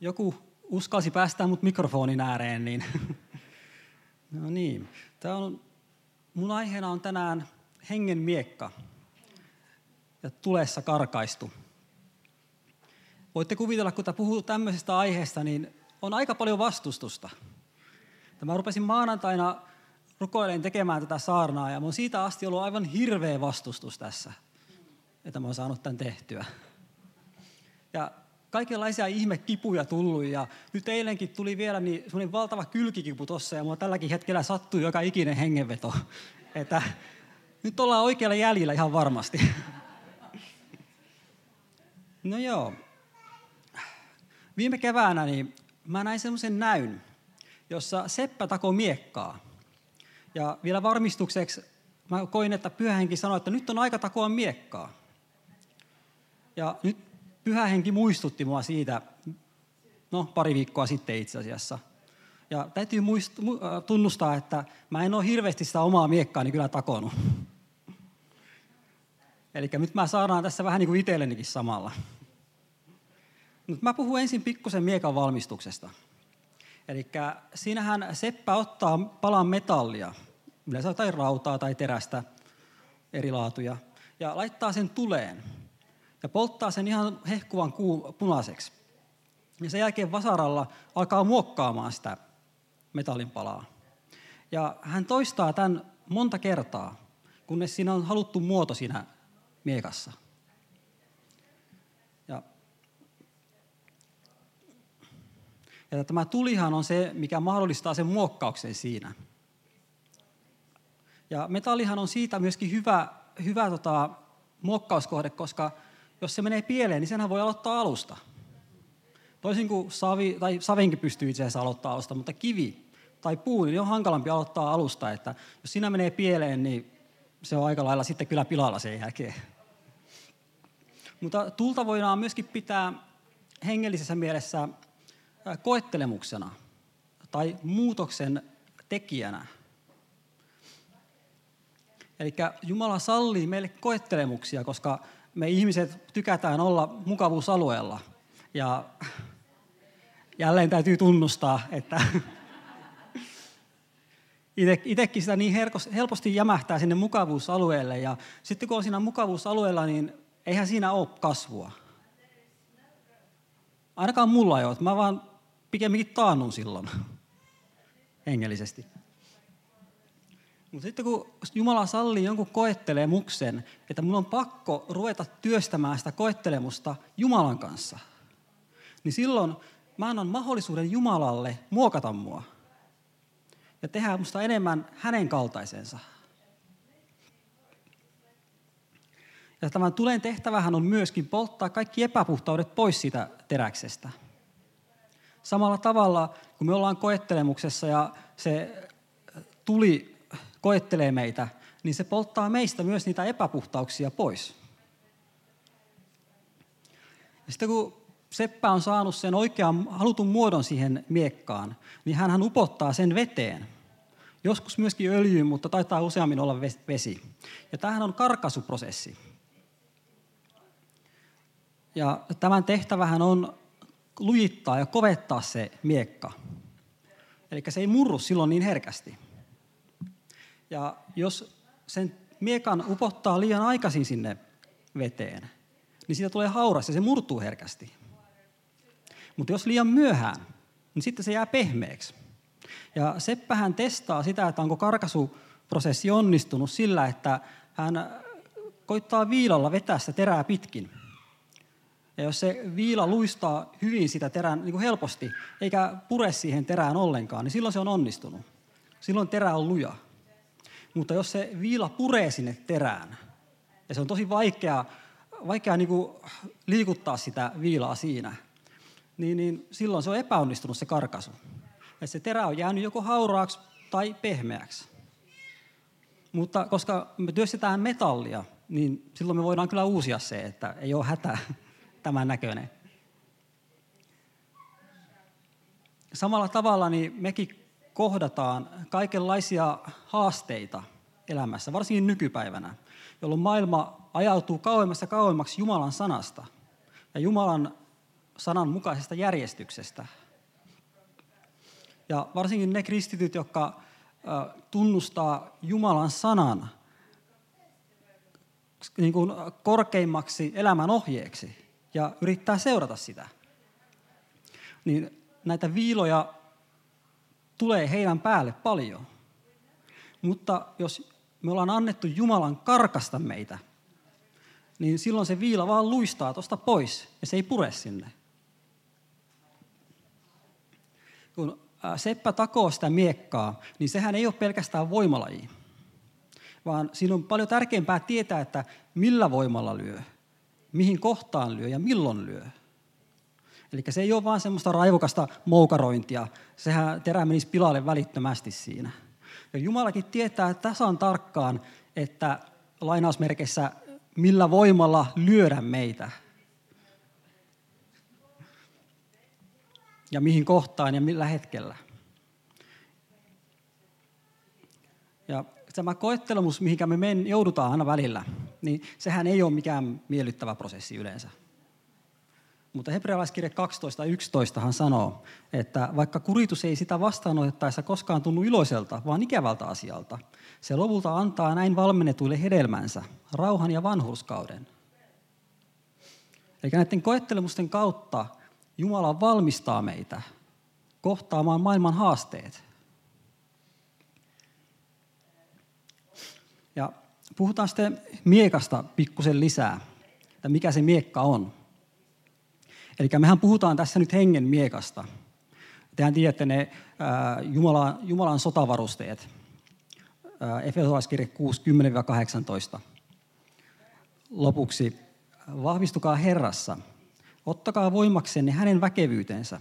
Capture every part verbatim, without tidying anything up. joku uskalsi päästää mut mikrofonin ääreen, niin no niin. Tää on, mun aiheena on tänään hengen miekka ja tulessa karkaistu. Voitte kuvitella, kun puhuu tämmöisestä aiheesta, niin on aika paljon vastustusta. Mä rupesin maanantaina rukoilemaan tekemään tätä saarnaa, ja mä oon siitä asti ollut aivan hirveä vastustus tässä, että mä oon saanut tämän tehtyä. Ja kaikenlaisia ihmekipuja tullut, ja nyt eilenkin tuli vielä niin semmoinen valtava kylkikipu tossa, ja mua tälläkin hetkellä sattuu joka ikinen hengenveto. Että nyt ollaan oikealla jäljellä ihan varmasti. No joo. Viime keväänä niin mä näin semmoisen näyn, jossa seppä takoi miekkaa. Ja vielä varmistukseksi mä koin, että pyhähenki sanoi, että nyt on aika takoa miekkaa. Ja nyt pyhähenki muistutti mua siitä, no pari viikkoa sitten itse asiassa. Ja täytyy muist- mu- tunnustaa, että mä en ole hirveästi sitä omaa miekkaani kyllä takonut. Eli nyt mä saadaan tässä vähän niin kuin itsellenikin samalla. Mutta mä puhun ensin pikkusen miekan valmistuksesta. Eli siinähän seppä ottaa palan metallia, yleensä jotain rautaa tai terästä, eri laatuja, ja laittaa sen tuleen. Ja polttaa sen ihan hehkuvan kuun punaiseksi. Ja sen jälkeen vasaralla alkaa muokkaamaan sitä metallin palaa. Ja hän toistaa tämän monta kertaa, kunnes siinä on haluttu muoto siinä miekassa. Ja Ja tämä tulihan on se, mikä mahdollistaa sen muokkauksen siinä. Ja metallihan on siitä myöskin hyvä, hyvä tota, muokkauskohde, koska jos se menee pieleen, niin senhän voi aloittaa alusta. Toisin kuin savi, tai savenkin pystyy itse asiassa aloittaa alusta, mutta kivi tai puu, niin on hankalampi aloittaa alusta. Että jos siinä menee pieleen, niin se on aika lailla sitten kyllä pilalla sen jälkeen. Mutta tulta voidaan myöskin pitää hengellisessä mielessä koettelemuksena tai muutoksen tekijänä. Eli Jumala sallii meille koettelemuksia, koska me ihmiset tykätään olla mukavuusalueella. Ja jälleen täytyy tunnustaa, että itsekin sitä niin helposti jämähtää sinne mukavuusalueelle. Ja sitten kun on siinä mukavuusalueella, niin eihän siinä ole kasvua. Ainakaan mulla ei ole. Mä vaan pikemminkin taannun silloin hengellisesti. Mutta sitten kun Jumala sallii jonkun koettelemuksen, että mun on pakko ruveta työstämään sitä koettelemusta Jumalan kanssa, niin silloin mä annan mahdollisuuden Jumalalle muokata mua ja tehdä musta enemmän hänen kaltaisensa. Ja tämän tulen tehtävähän on myöskin polttaa kaikki epäpuhtaudet pois siitä teräksestä. Samalla tavalla, kun me ollaan koettelemuksessa ja se tuli koettelee meitä, niin se polttaa meistä myös niitä epäpuhtauksia pois. Ja sitten kun seppä on saanut sen oikean halutun muodon siihen miekkaan, niin hänhän upottaa sen veteen. Joskus myöskin öljyyn, mutta taitaa useammin olla vesi. Ja tämähän on karkaisuprosessi. Ja tämän tehtävähän on lujittaa ja kovettaa se miekka. Eli se ei murru silloin niin herkästi. Ja jos sen miekan upottaa liian aikaisin sinne veteen, niin siitä tulee hauras ja se murtuu herkästi. Mutta jos liian myöhään, niin sitten se jää pehmeäksi. Ja seppähän testaa sitä, että onko karkaisuprosessi onnistunut sillä, että hän koittaa viilalla vetää sitä terää pitkin. Ja jos se viila luistaa hyvin sitä terän niin kuin helposti, eikä pure siihen terään ollenkaan, niin silloin se on onnistunut. Silloin terä on luja. Mutta jos se viila puree sinne terään, ja se on tosi vaikea, vaikea niin kuin liikuttaa sitä viilaa siinä, niin, niin silloin se on epäonnistunut se karkaisu. Ja se terä on jäänyt joko hauraaksi tai pehmeäksi. Mutta koska me työstetään metallia, niin silloin me voidaan kyllä uusia se, että ei ole hätää. Tämän näköinen. Samalla tavalla niin mekin kohdataan kaikenlaisia haasteita elämässä, varsinkin nykypäivänä, jolloin maailma ajautuu kauemmas ja kauemmaksi Jumalan sanasta ja Jumalan sananmukaisesta järjestyksestä. Ja varsinkin ne kristityt, jotka tunnustaa Jumalan sanan niin kuin korkeimmaksi elämän ohjeeksi ja yrittää seurata sitä, niin näitä viiloja tulee heidän päälle paljon. Mutta jos me ollaan annettu Jumalan karkasta meitä, niin silloin se viila vaan luistaa tuosta pois ja se ei pure sinne. Kun seppä takoo sitä miekkaa, niin sehän ei ole pelkästään voimalaji, vaan siinä on paljon tärkeämpää tietää, että millä voimalla lyö, mihin kohtaan lyö ja milloin lyö. Eli se ei ole vaan semmoista raivokasta moukarointia, sehän terä menisi pilalle välittömästi siinä. Ja Jumalakin tietää tasan tarkkaan, että lainausmerkeissä millä voimalla lyödä meitä. Ja mihin kohtaan ja millä hetkellä. Ja tämä koettelemus, mihin me men, joudutaan aina välillä, niin sehän ei ole mikään miellyttävä prosessi yleensä. Mutta hebrealaiskirja kaksitoista yksitoistahan sanoo, että vaikka kuritus ei sitä vastaanotettaessa koskaan tunnu iloiselta, vaan ikävältä asialta, se lopulta antaa näin valmennetuille hedelmänsä, rauhan ja vanhurskauden. Eli näiden koettelemusten kautta Jumala valmistaa meitä kohtaamaan maailman haasteet. Ja puhutaan sitten miekasta pikkusen lisää, että mikä se miekka on. Eli mehän puhutaan tässä nyt hengen miekasta. Tehän tiedätte ne ää, Jumalan, Jumalan sotavarusteet, Efesolaiskirje kuusi kymmenen kahdeksantoista. Lopuksi, vahvistukaa Herrassa. Ottakaa voimaksenne hänen väkevyytensä.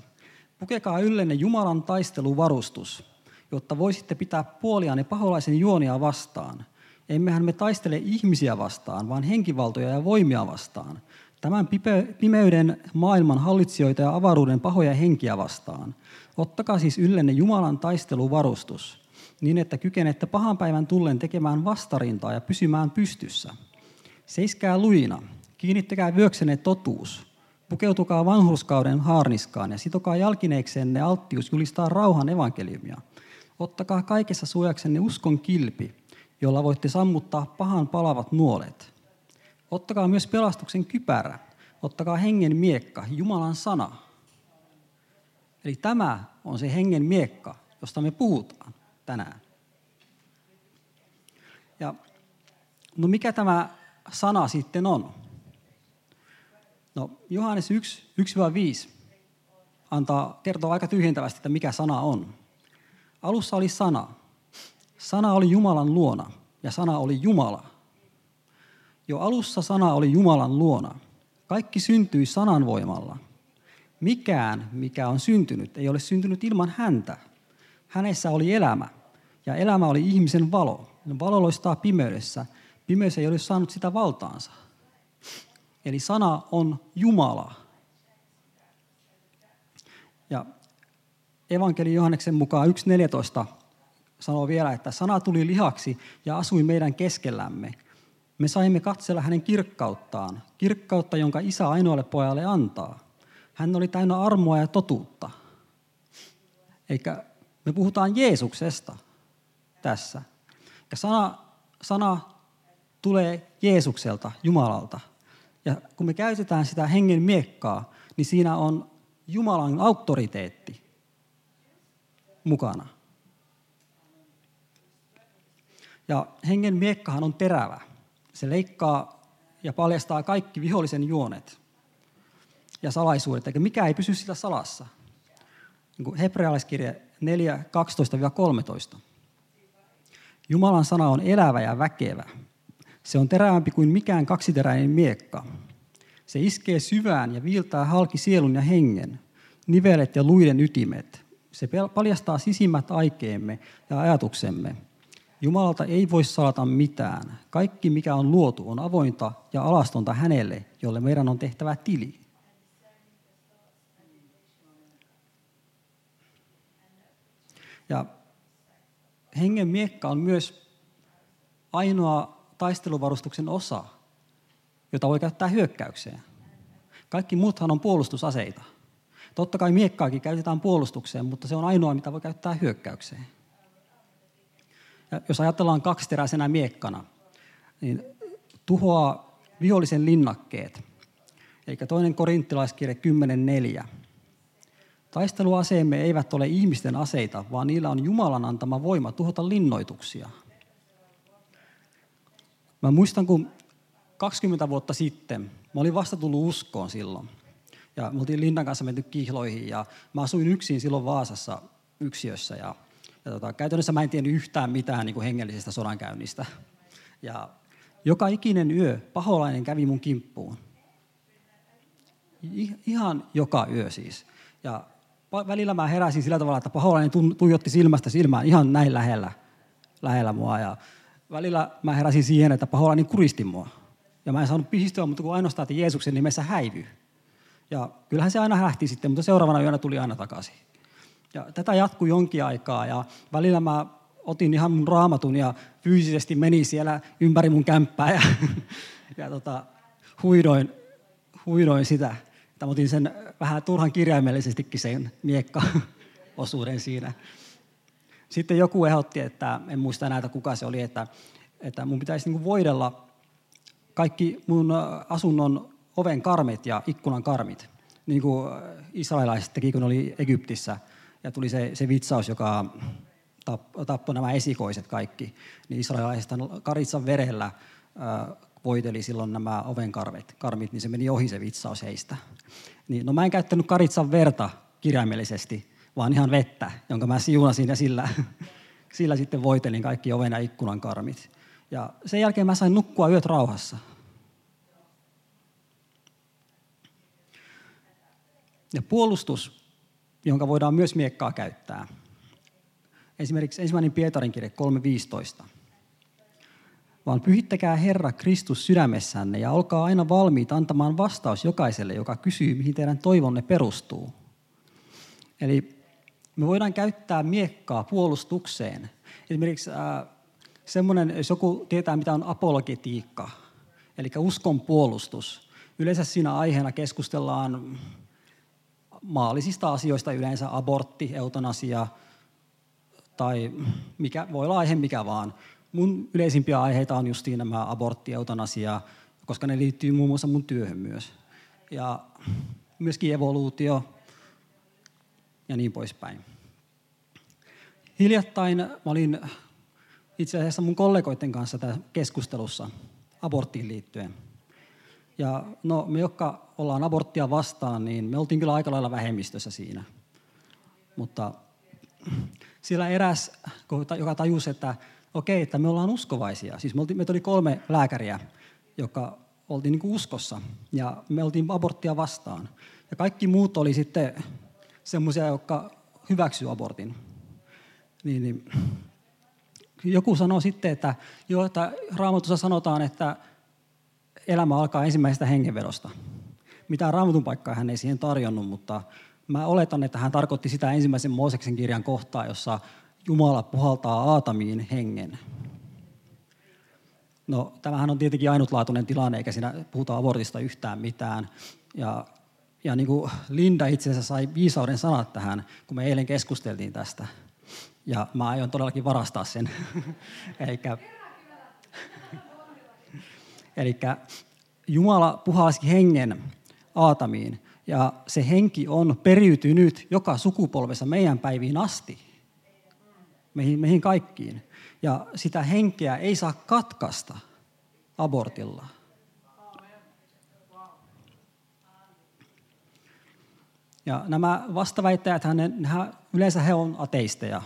Pukekaa yllenne Jumalan taisteluvarustus, jotta voisitte pitää puolianne paholaisen juonia vastaan. Emmehän me taistele ihmisiä vastaan, vaan henkivaltoja ja voimia vastaan. Tämän pipe- pimeyden maailman hallitsijoita ja avaruuden pahoja henkiä vastaan. Ottakaa siis yllenne Jumalan taisteluvarustus, niin että kykenette pahan päivän tullen tekemään vastarintaa ja pysymään pystyssä. Seiskää lujina, kiinnittäkää vyöksenne totuus. Pukeutukaa vanhurskauden haarniskaan ja sitokaa jalkineeksenne alttius julistaa rauhan evankeliumia. Ottakaa kaikessa suojaksenne uskon kilpi, jolla voitte sammuttaa pahan palavat nuolet. Ottakaa myös pelastuksen kypärä. Ottakaa hengen miekka, Jumalan sana. Eli tämä on se hengen miekka, josta me puhutaan tänään. Ja no mikä tämä sana sitten on? No, Johannes yksi yksi viisi antaa kertoa aika tyhjentävästi, että mikä sana on. Alussa oli sana. Sana oli Jumalan luona ja sana oli Jumala. Jo alussa sana oli Jumalan luona. Kaikki syntyi sanan voimalla. Mikään, mikä on syntynyt, ei ole syntynyt ilman häntä. Hänessä oli elämä ja elämä oli ihmisen valo. Valo loistaa pimeydessä. Pimeys ei ole saanut sitä valtaansa. Eli sana on Jumala. Ja evankeli Johanneksen mukaan yksi neljätoista sanoo vielä, että sana tuli lihaksi ja asui meidän keskellämme. Me saimme katsella hänen kirkkauttaan, kirkkautta, jonka isä ainoalle pojalle antaa. Hän oli täynnä armoa ja totuutta. Eikä me puhutaan Jeesuksesta tässä. Ja sana, sana tulee Jeesukselta, Jumalalta. Ja kun me käytetään sitä hengen miekkaa, niin siinä on Jumalan auktoriteetti mukana. Ja hengen miekkahan on terävä. Se leikkaa ja paljastaa kaikki vihollisen juonet ja salaisuudet, eikä mikä ei pysy sillä salassa. Niin hebrealaiskirje neljä kaksitoista kolmetoista. Jumalan sana on elävä ja väkevä. Se on terävämpi kuin mikään kaksiteräinen miekka. Se iskee syvään ja viiltää halki sielun ja hengen, nivelet ja luiden ytimet. Se paljastaa sisimmät aikeemme ja ajatuksemme. Jumalalta ei voi salata mitään. Kaikki, mikä on luotu, on avointa ja alastonta hänelle, jolle meidän on tehtävä tili. Ja hengen miekka on myös ainoa taisteluvarustuksen osa, jota voi käyttää hyökkäykseen. Kaikki muuthan on puolustusaseita. Totta kai miekkaakin käytetään puolustukseen, mutta se on ainoa, mitä voi käyttää hyökkäykseen. Ja jos ajatellaan kaksiteräisenä miekkana, niin tuhoaa vihollisen linnakkeet. Eli toinen korintilaiskirje kymmenen neljä. Taisteluaseemme eivät ole ihmisten aseita, vaan niillä on Jumalan antama voima tuhota linnoituksia. Mä muistan, kun kaksikymmentä vuotta sitten, mä olin vasta tullut uskoon silloin. Ja me oltiin Linnan kanssa menty kihloihin ja mä asuin yksin silloin Vaasassa yksiössä. Ja, ja tota, käytännössä mä en tiennyt yhtään mitään niin kuin hengellisestä sodankäynnistä. Ja joka ikinen yö paholainen kävi mun kimppuun. I, ihan joka yö siis. Ja välillä mä heräsin sillä tavalla, että paholainen tuijotti silmästä silmään ihan näin lähellä, lähellä mua. Ja välillä mä heräsin siihen, että paholainen kuristi mua. Ja mä en saanut pihistyä, mutta kun ainoastaan, että Jeesuksen nimessä häivyi. Ja kyllähän se aina lähti sitten, mutta seuraavana yönä tuli aina takaisin. Ja tätä jatkui jonkin aikaa ja välillä mä otin ihan mun raamatun ja fyysisesti menin siellä ympäri mun kämppää ja, ja tota, huidoin, huidoin sitä. Että mä otin sen vähän turhan kirjaimellisestikin sen miekka-osuuden siinä. Sitten joku ehdotti, että en muista enää, kuka se oli, että, että mun pitäisi niinku voidella kaikki mun asunnon oven karmit ja ikkunan karmit, niin kuin israelaiset teki, kun oli Egyptissä. Ja tuli se, se vitsaus, joka tappoi nämä esikoiset kaikki. Niin israelaiset karitsan verellä äh, voiteli silloin nämä oven karmit, karmit, niin se meni ohi se vitsaus heistä. Niin, no mä en käyttänyt karitsan verta kirjaimellisesti, vaan ihan vettä, jonka mä siunasin ja sillä, sillä sitten voitelin kaikki oven ja ikkunan karmit. Ja sen jälkeen mä sain nukkua yöt rauhassa. Ja puolustus, jonka voidaan myös miekkaa käyttää. Esimerkiksi ensimmäinen Pietarin kirje kolme viisitoista. Vaan pyhittäkää Herra Kristus sydämessänne ja olkaa aina valmiit antamaan vastaus jokaiselle, joka kysyy, mihin teidän toivonne perustuu. Eli me voidaan käyttää miekkaa puolustukseen. Esimerkiksi äh, semmoinen, jos joku tietää, mitä on apologetiikka, eli uskon puolustus. Yleensä siinä aiheena keskustellaan maallisista asioista, yleensä abortti, eutanasia tai mikä, voi olla aihe mikä vaan. Mun yleisimpiä aiheita on justiin nämä abortti, eutanasia, koska ne liittyy muun muassa mun työhön myös. Ja myöskin evoluutio ja niin poispäin. Hiljattain mä olin itse asiassa mun kollegoiden kanssa tässä keskustelussa aborttiin liittyen. Ja no, me, jotka ollaan aborttia vastaan, niin me oltiin kyllä aika lailla vähemmistössä siinä. Mutta siellä eräs, joka tajusi, että okei, että me ollaan uskovaisia. Siis me oltiin, meitä oli kolme lääkäriä, jotka oltiin niin kuin uskossa, ja me oltiin aborttia vastaan. Ja kaikki muut oli sitten semmoisia, jotka hyväksyy abortin. Niin, niin. Joku sanoi sitten, että joo, että Raamatussa sanotaan, että elämä alkaa ensimmäisestä hengenvedosta. Mitään Raamatun paikkaa hän ei siihen tarjonnut, mutta mä oletan, että hän tarkoitti sitä ensimmäisen Mooseksen kirjan kohtaa, jossa Jumala puhaltaa Aatamiin hengen. No, tämähän on tietenkin ainutlaatuinen tilanne, eikä siinä puhuta abortista yhtään mitään. Ja, ja niin kuin Linda itse asiassa sai viisauden sanat tähän, kun me eilen keskusteltiin tästä. Ja mä aion todellakin varastaa sen. Eikä... Eli Jumala puhalsi hengen Aatamiin, ja se henki on periytynyt joka sukupolvessa meidän päiviin asti, meihin, meihin kaikkiin. Ja sitä henkeä ei saa katkaista abortilla. Ja nämä vastaväittäjät, yleensä he on ateisteja,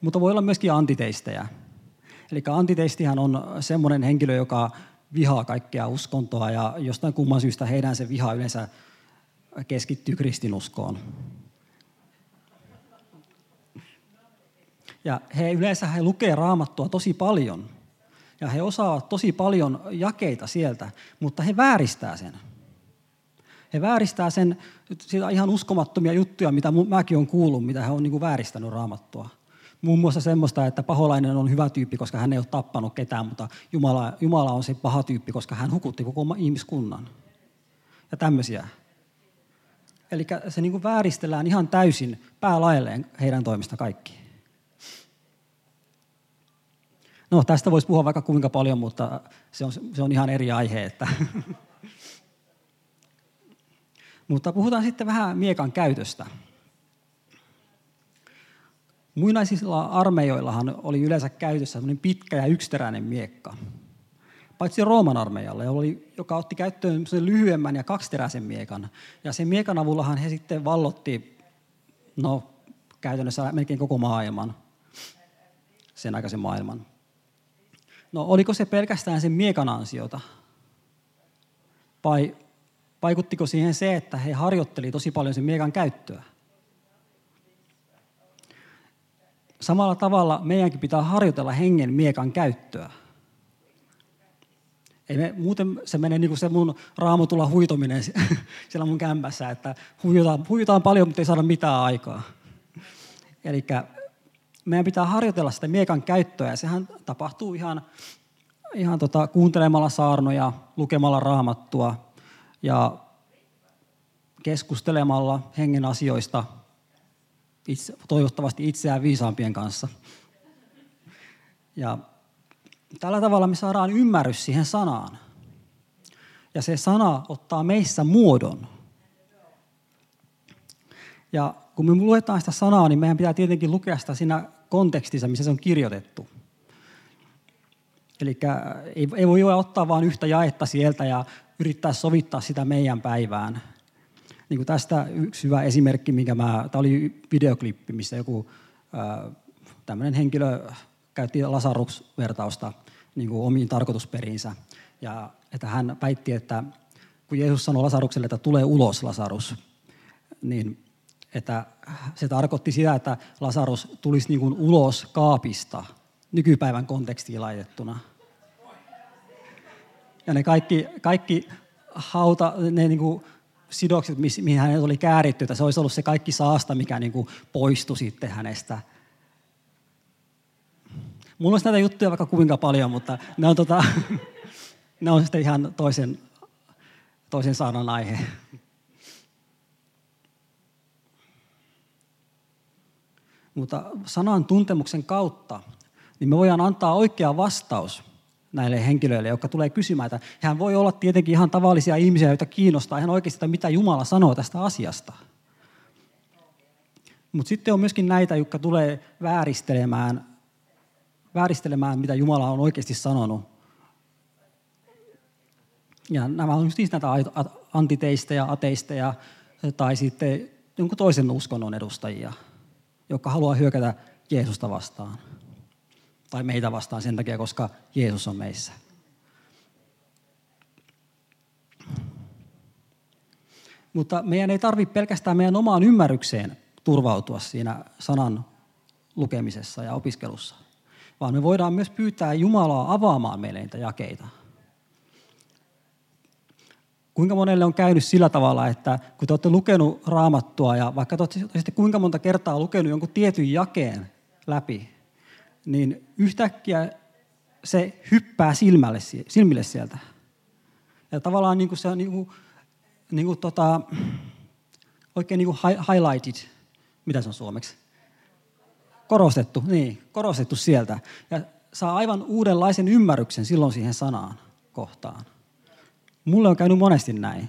mutta voi olla myöskin antiteistejä. Eli antiteistihän on semmoinen henkilö, joka vihaa kaikkea uskontoa, ja jostain kumman syystä heidän se viha yleensä keskittyy kristinuskoon. Ja he yleensä he lukee Raamattua tosi paljon, ja he osaa tosi paljon jakeita sieltä, mutta he vääristää sen. He vääristää sen, siitä ihan uskomattomia juttuja, mitä mäkin olen kuullut, mitä he on niin kuin vääristänyt Raamattua. Muun muassa semmoista, että paholainen on hyvä tyyppi, koska hän ei ole tappanut ketään, mutta Jumala, Jumala on se paha tyyppi, koska hän hukutti koko ihmiskunnan. ja tämmöisiä. Eli se niin kuin vääristellään ihan täysin päälaelleen heidän toimesta kaikki. No, tästä voisi puhua vaikka kuinka paljon, mutta se on, se on ihan eri aihe. Että. Mutta puhutaan sitten vähän miekan käytöstä. Muinaisilla armeijoillahan oli yleensä käytössä sellainen pitkä ja yksiteräinen miekka. Paitsi Rooman armeijalle, joka otti käyttöön lyhyemmän ja kaksiteräisen miekan. Ja sen miekan avullahan he sitten vallotti, no käytännössä melkein koko maailman, sen aikaisen maailman. No oliko se pelkästään sen miekan ansiota? Vai vaikuttiko siihen se, että he harjoitteli tosi paljon sen miekan käyttöä? Samalla tavalla meidänkin pitää harjoitella hengen miekan käyttöä. Ei me, muuten se menee niin kuin se mun raamatulla huitominen siellä mun kämpässä, että huijutaan, huijutaan paljon, mutta ei saada mitään aikaa. Eli meidän pitää harjoitella sitä miekan käyttöä, ja sehän tapahtuu ihan, ihan tota, kuuntelemalla saarnoja, lukemalla raamattua ja keskustelemalla hengen asioista itse, toivottavasti itseään viisaampien kanssa. Ja tällä tavalla me saadaan ymmärrys siihen sanaan. Ja se sana ottaa meissä muodon. Ja kun me luetaan sitä sanaa, niin meidän pitää tietenkin lukea sitä siinä kontekstissa, missä se on kirjoitettu. Eli ei, ei voi ottaa vain yhtä jaetta sieltä ja yrittää sovittaa sitä meidän päivään. Niin kuin tästä yksi hyvä esimerkki, minkä mä, tämä oli videoklippi, missä joku äh, tämmöinen henkilö käytti Lasarus-vertausta niin kuin omiin tarkoitusperiinsä. Ja että hän väitti, että kun Jeesus sanoi Lasarukselle, että tulee ulos Lasarus, niin että se tarkoitti sitä, että Lasarus tulisi niin kuin ulos kaapista nykypäivän kontekstiin laitettuna. Ja ne kaikki, kaikki hauta, ne niin kuin sidokset, mihin hänet oli kääritty, että se olisi ollut se kaikki saasta, mikä niin kuin poistui sitten hänestä. Mulla olisi näitä juttuja vaikka kuinka paljon, mutta ne on, tota, ne on sitten ihan toisen, toisen saarnan aihe. Mutta sanan tuntemuksen kautta niin me voidaan antaa oikea vastaus näille henkilöille, jotka tulee kysymään. Että hän voi olla tietenkin ihan tavallisia ihmisiä, joita kiinnostaa ihan oikeasti, että mitä Jumala sanoo tästä asiasta. Mutta sitten on myöskin näitä, jotka tulee vääristelemään vääristelemään, mitä Jumala on oikeasti sanonut. Ja nämä on siis näitä antiteisteja, ateisteja tai sitten jonkun toisen uskonnon edustajia, jotka haluaa hyökätä Jeesusta vastaan. Tai meitä vastaan sen takia, koska Jeesus on meissä. Mutta meidän ei tarvitse pelkästään meidän omaan ymmärrykseen turvautua siinä sanan lukemisessa ja opiskelussa, vaan me voidaan myös pyytää Jumalaa avaamaan meille niitä jakeita. Kuinka monelle on käynyt sillä tavalla, että kun te olette lukenut raamattua ja vaikka te olette kuinka monta kertaa lukenut jonkun tietyn jakeen läpi, niin yhtäkkiä se hyppää silmälle, silmille sieltä. Ja tavallaan niin kuin se on niin kuin, niin kuin tota, oikein niin kuin highlighted, mitä se on suomeksi? Korostettu, niin, korostettu sieltä. Ja saa aivan uudenlaisen ymmärryksen silloin siihen sanaan kohtaan. Mulle on käynyt monesti näin.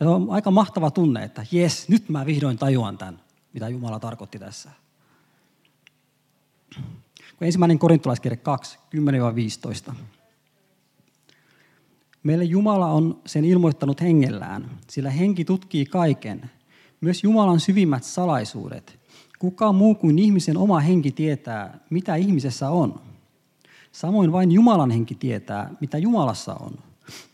Ja se on aika mahtava tunne, että jes, nyt mä vihdoin tajuan tämän, mitä Jumala tarkoitti tässä. Ensimmäinen korintolaiskirje kaksi, kymmenen viisitoista. Meille Jumala on sen ilmoittanut hengellään, sillä henki tutkii kaiken, myös Jumalan syvimmät salaisuudet. Kuka muu kuin ihmisen oma henki tietää, mitä ihmisessä on. Samoin vain Jumalan henki tietää, mitä Jumalassa on.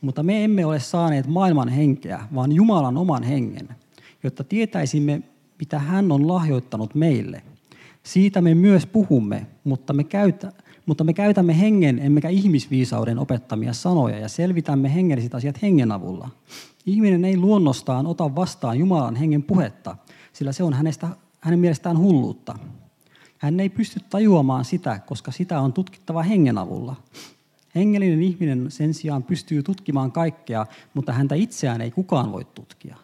Mutta me emme ole saaneet maailman henkeä, vaan Jumalan oman hengen, jotta tietäisimme, mitä hän on lahjoittanut meille. Siitä me myös puhumme, mutta me, käytä, mutta me käytämme hengen emmekä ihmisviisauden opettamia sanoja ja selvitämme hengelliset asiat hengen avulla. Ihminen ei luonnostaan ota vastaan Jumalan hengen puhetta, sillä se on hänestä hänen mielestään hulluutta. Hän ei pysty tajuamaan sitä, koska sitä on tutkittava hengen avulla. Hengellinen ihminen sen sijaan pystyy tutkimaan kaikkea, mutta häntä itseään ei kukaan voi tutkia.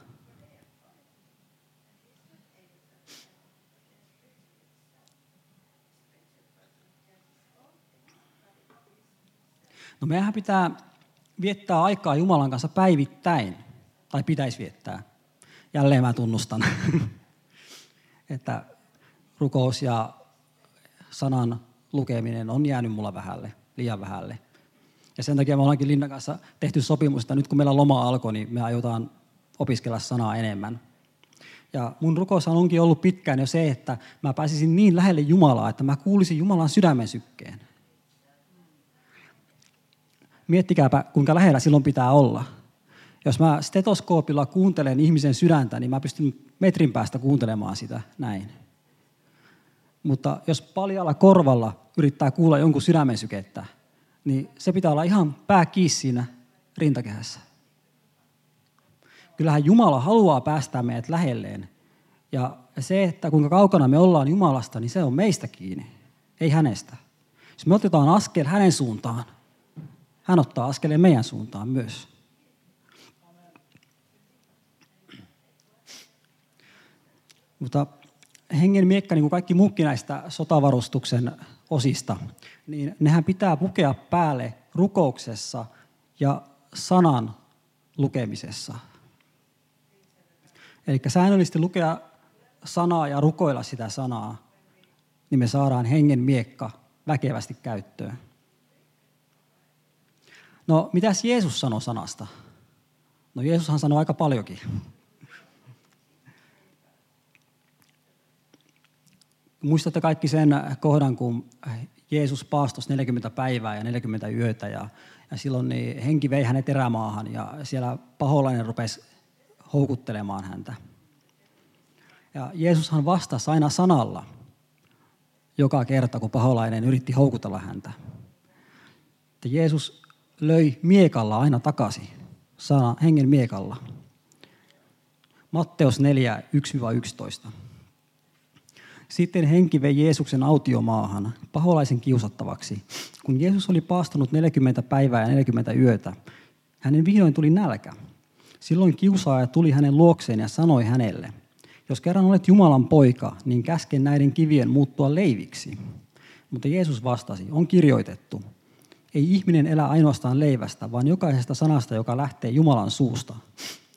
No meidän pitää viettää aikaa Jumalan kanssa päivittäin, tai pitäisi viettää. Jälleen mä tunnustan, että rukous ja sanan lukeminen on jäänyt mulla vähälle, liian vähälle. Ja sen takia me ollaankin Linnan kanssa tehty sopimusta, että nyt kun meillä loma alkoi, niin me aiotaan opiskella sanaa enemmän. Ja mun rukoushan onkin ollut pitkään jo se, että mä pääsisin niin lähelle Jumalaa, että mä kuulisin Jumalan sydämen sykkeen. Miettikääpä, kuinka lähellä silloin pitää olla. Jos mä stetoskoopilla kuuntelen ihmisen sydäntä, niin mä pystyn metrin päästä kuuntelemaan sitä näin. Mutta jos paljalla korvalla yrittää kuulla jonkun sydämen sykettä, niin se pitää olla ihan pää kiinni siinä rintakehässä. Kyllähän Jumala haluaa päästää meidät lähelleen. Ja se, että kuinka kaukana me ollaan Jumalasta, niin se on meistä kiinni, ei hänestä. Jos me otetaan askel hänen suuntaan, hän ottaa askeleen meidän suuntaan myös. Mutta hengen miekka, niin kuin kaikki muukin näistä sotavarustuksen osista, niin nehän pitää pukea päälle rukouksessa ja sanan lukemisessa. Eli säännöllisesti lukea sanaa ja rukoilla sitä sanaa, niin me saadaan hengen miekka väkevästi käyttöön. No, mitäs Jeesus sanoi sanasta? No, Jeesushan sanoi aika paljonkin. Muistatte kaikki sen kohdan, kun Jeesus paastosi neljäkymmentä päivää ja neljäkymmentä yötä, ja, ja silloin niin henki vei hänet erämaahan, ja siellä paholainen rupesi houkuttelemaan häntä. Ja Jeesushan vastasi aina sanalla joka kerta, kun paholainen yritti houkutella häntä. Että Jeesus löi miekalla aina takaisin, sana, hengen miekalla. Matteus neljä, yksi yksitoista. Sitten henki vei Jeesuksen autiomaahan, paholaisen kiusattavaksi. Kun Jeesus oli paastunut neljäkymmentä päivää ja neljäkymmentä yötä, hänen vihdoin tuli nälkä. Silloin kiusaaja tuli hänen luokseen ja sanoi hänelle, jos kerran olet Jumalan poika, niin käske näiden kivien muuttua leiviksi. Mutta Jeesus vastasi, on kirjoitettu. Ei ihminen elä ainoastaan leivästä, vaan jokaisesta sanasta, joka lähtee Jumalan suusta.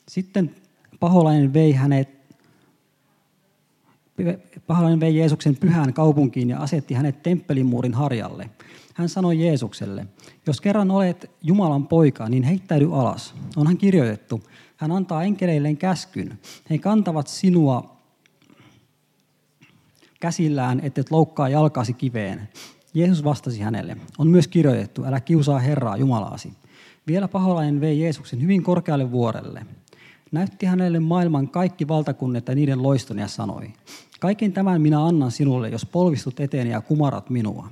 Sitten paholainen vei hänet, paholainen vei Jeesuksen pyhään kaupunkiin ja asetti hänet temppelimuurin harjalle. Hän sanoi Jeesukselle, jos kerran olet Jumalan poika, niin heittäydy alas. Onhan kirjoitettu, hän antaa enkeleilleen käskyn. He kantavat sinua käsillään, ettet loukkaa jalkaasi kiveen. Jeesus vastasi hänelle, on myös kirjoitettu, älä kiusaa Herraa Jumalaasi. Vielä paholainen vei Jeesuksen hyvin korkealle vuorelle. Näytti hänelle maailman kaikki valtakunnat ja niiden loiston ja sanoi, kaiken tämän minä annan sinulle, jos polvistut eteeni ja kumarat minua.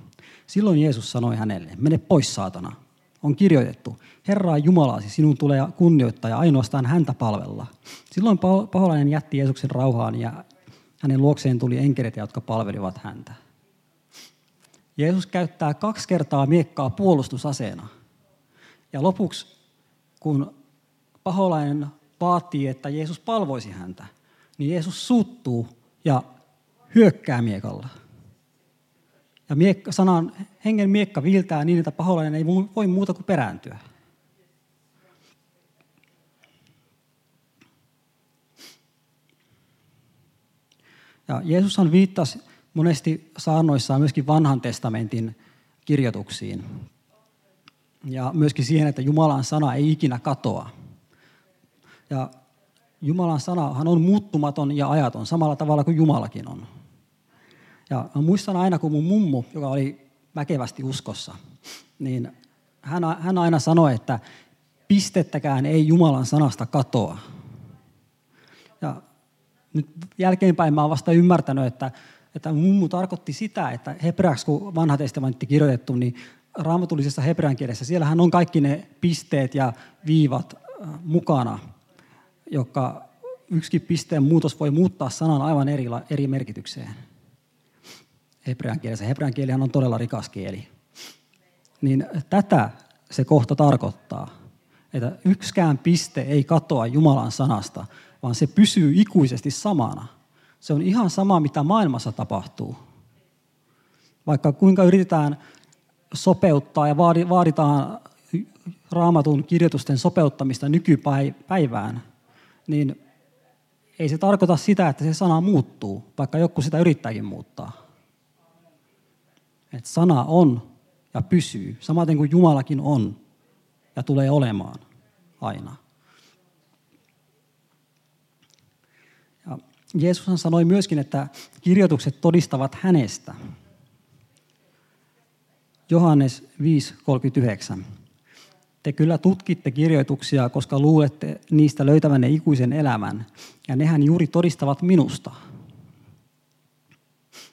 Silloin Jeesus sanoi hänelle, mene pois saatana. On kirjoitettu, Herraa Jumalaasi, sinun tulee kunnioittaa ja ainoastaan häntä palvella. Silloin paholainen jätti Jeesuksen rauhaan ja hänen luokseen tuli enkelit, jotka palvelivat häntä. Jeesus käyttää kaksi kertaa miekkaa puolustusaseena. Ja lopuksi, kun paholainen vaatii, että Jeesus palvoisi häntä, niin Jeesus suuttuu ja hyökkää miekalla. Ja miekka, sanan hengen miekka viiltää niin, että paholainen ei voi muuta kuin perääntyä. Ja Jeesushan viittasi monesti saarnoissaan myöskin vanhan testamentin kirjoituksiin ja myöskin siihen, että Jumalan sana ei ikinä katoa. Ja Jumalan sanahan on muuttumaton ja ajaton samalla tavalla kuin Jumalakin on. Ja mä muistan aina, kun mun mummu, joka oli väkevästi uskossa, niin hän, hän aina sanoi, että pistettäkään ei Jumalan sanasta katoa. Ja nyt jälkeenpäin mä oon vasta ymmärtänyt, että Että mummu tarkoitti sitä, että hebreaksi, kun vanha testamentti kirjoitettu, niin raamatullisessa hebrean kielessä, siellähän on kaikki ne pisteet ja viivat mukana, jotka yksikin pisteen muutos voi muuttaa sanan aivan eri, eri merkitykseen. Hebrean kielessä. Hebrean kielihän on todella rikas kieli. Niin tätä se kohta tarkoittaa. Että yksikään piste ei katoa Jumalan sanasta, vaan se pysyy ikuisesti samana. Se on ihan sama, mitä maailmassa tapahtuu. Vaikka kuinka yritetään sopeuttaa ja vaaditaan Raamatun kirjoitusten sopeuttamista nykypäivään, niin ei se tarkoita sitä, että se sana muuttuu, vaikka joku sitä yrittääkin muuttaa. Että sana on ja pysyy, samaten kuin Jumalakin on ja tulee olemaan aina. Ja Jeesus sanoi myöskin, että kirjoitukset todistavat hänestä. Johannes viisi kolmekymmentäyhdeksän. Te kyllä tutkitte kirjoituksia, koska luulette niistä löytävänne ikuisen elämän, ja nehän juuri todistavat minusta.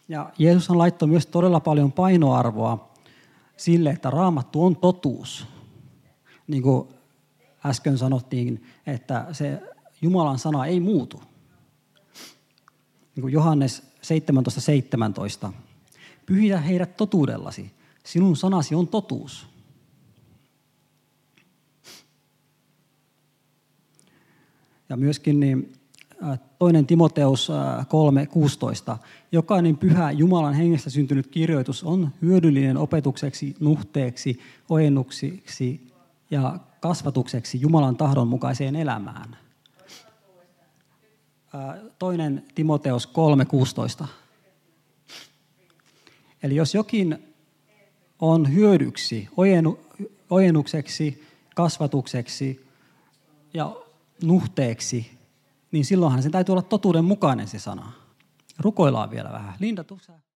Ja Jeesushan laittoi myös todella paljon painoarvoa sille, että Raamattu on totuus. Niin kuin äsken sanottiin, että se Jumalan sana ei muutu. Niin kuin Johannes seitsemäntoista seitsemäntoista. Pyhitä heidät totuudellasi. Sinun sanasi on totuus. Ja myöskin niin, toinen Timoteus kolme kuusitoista. Jokainen pyhä Jumalan hengestä syntynyt kirjoitus on hyödyllinen opetukseksi, nuhteeksi, ojennuksiksi ja kasvatukseksi Jumalan tahdon mukaiseen elämään. Toinen Timoteus kolme kuusitoista. Eli jos jokin on hyödyksi, ojennukseksi, kasvatukseksi ja nuhteeksi, niin silloinhan sen täytyy olla totuudenmukainen se sana. Rukoillaan vielä vähän. Linda, tuksää.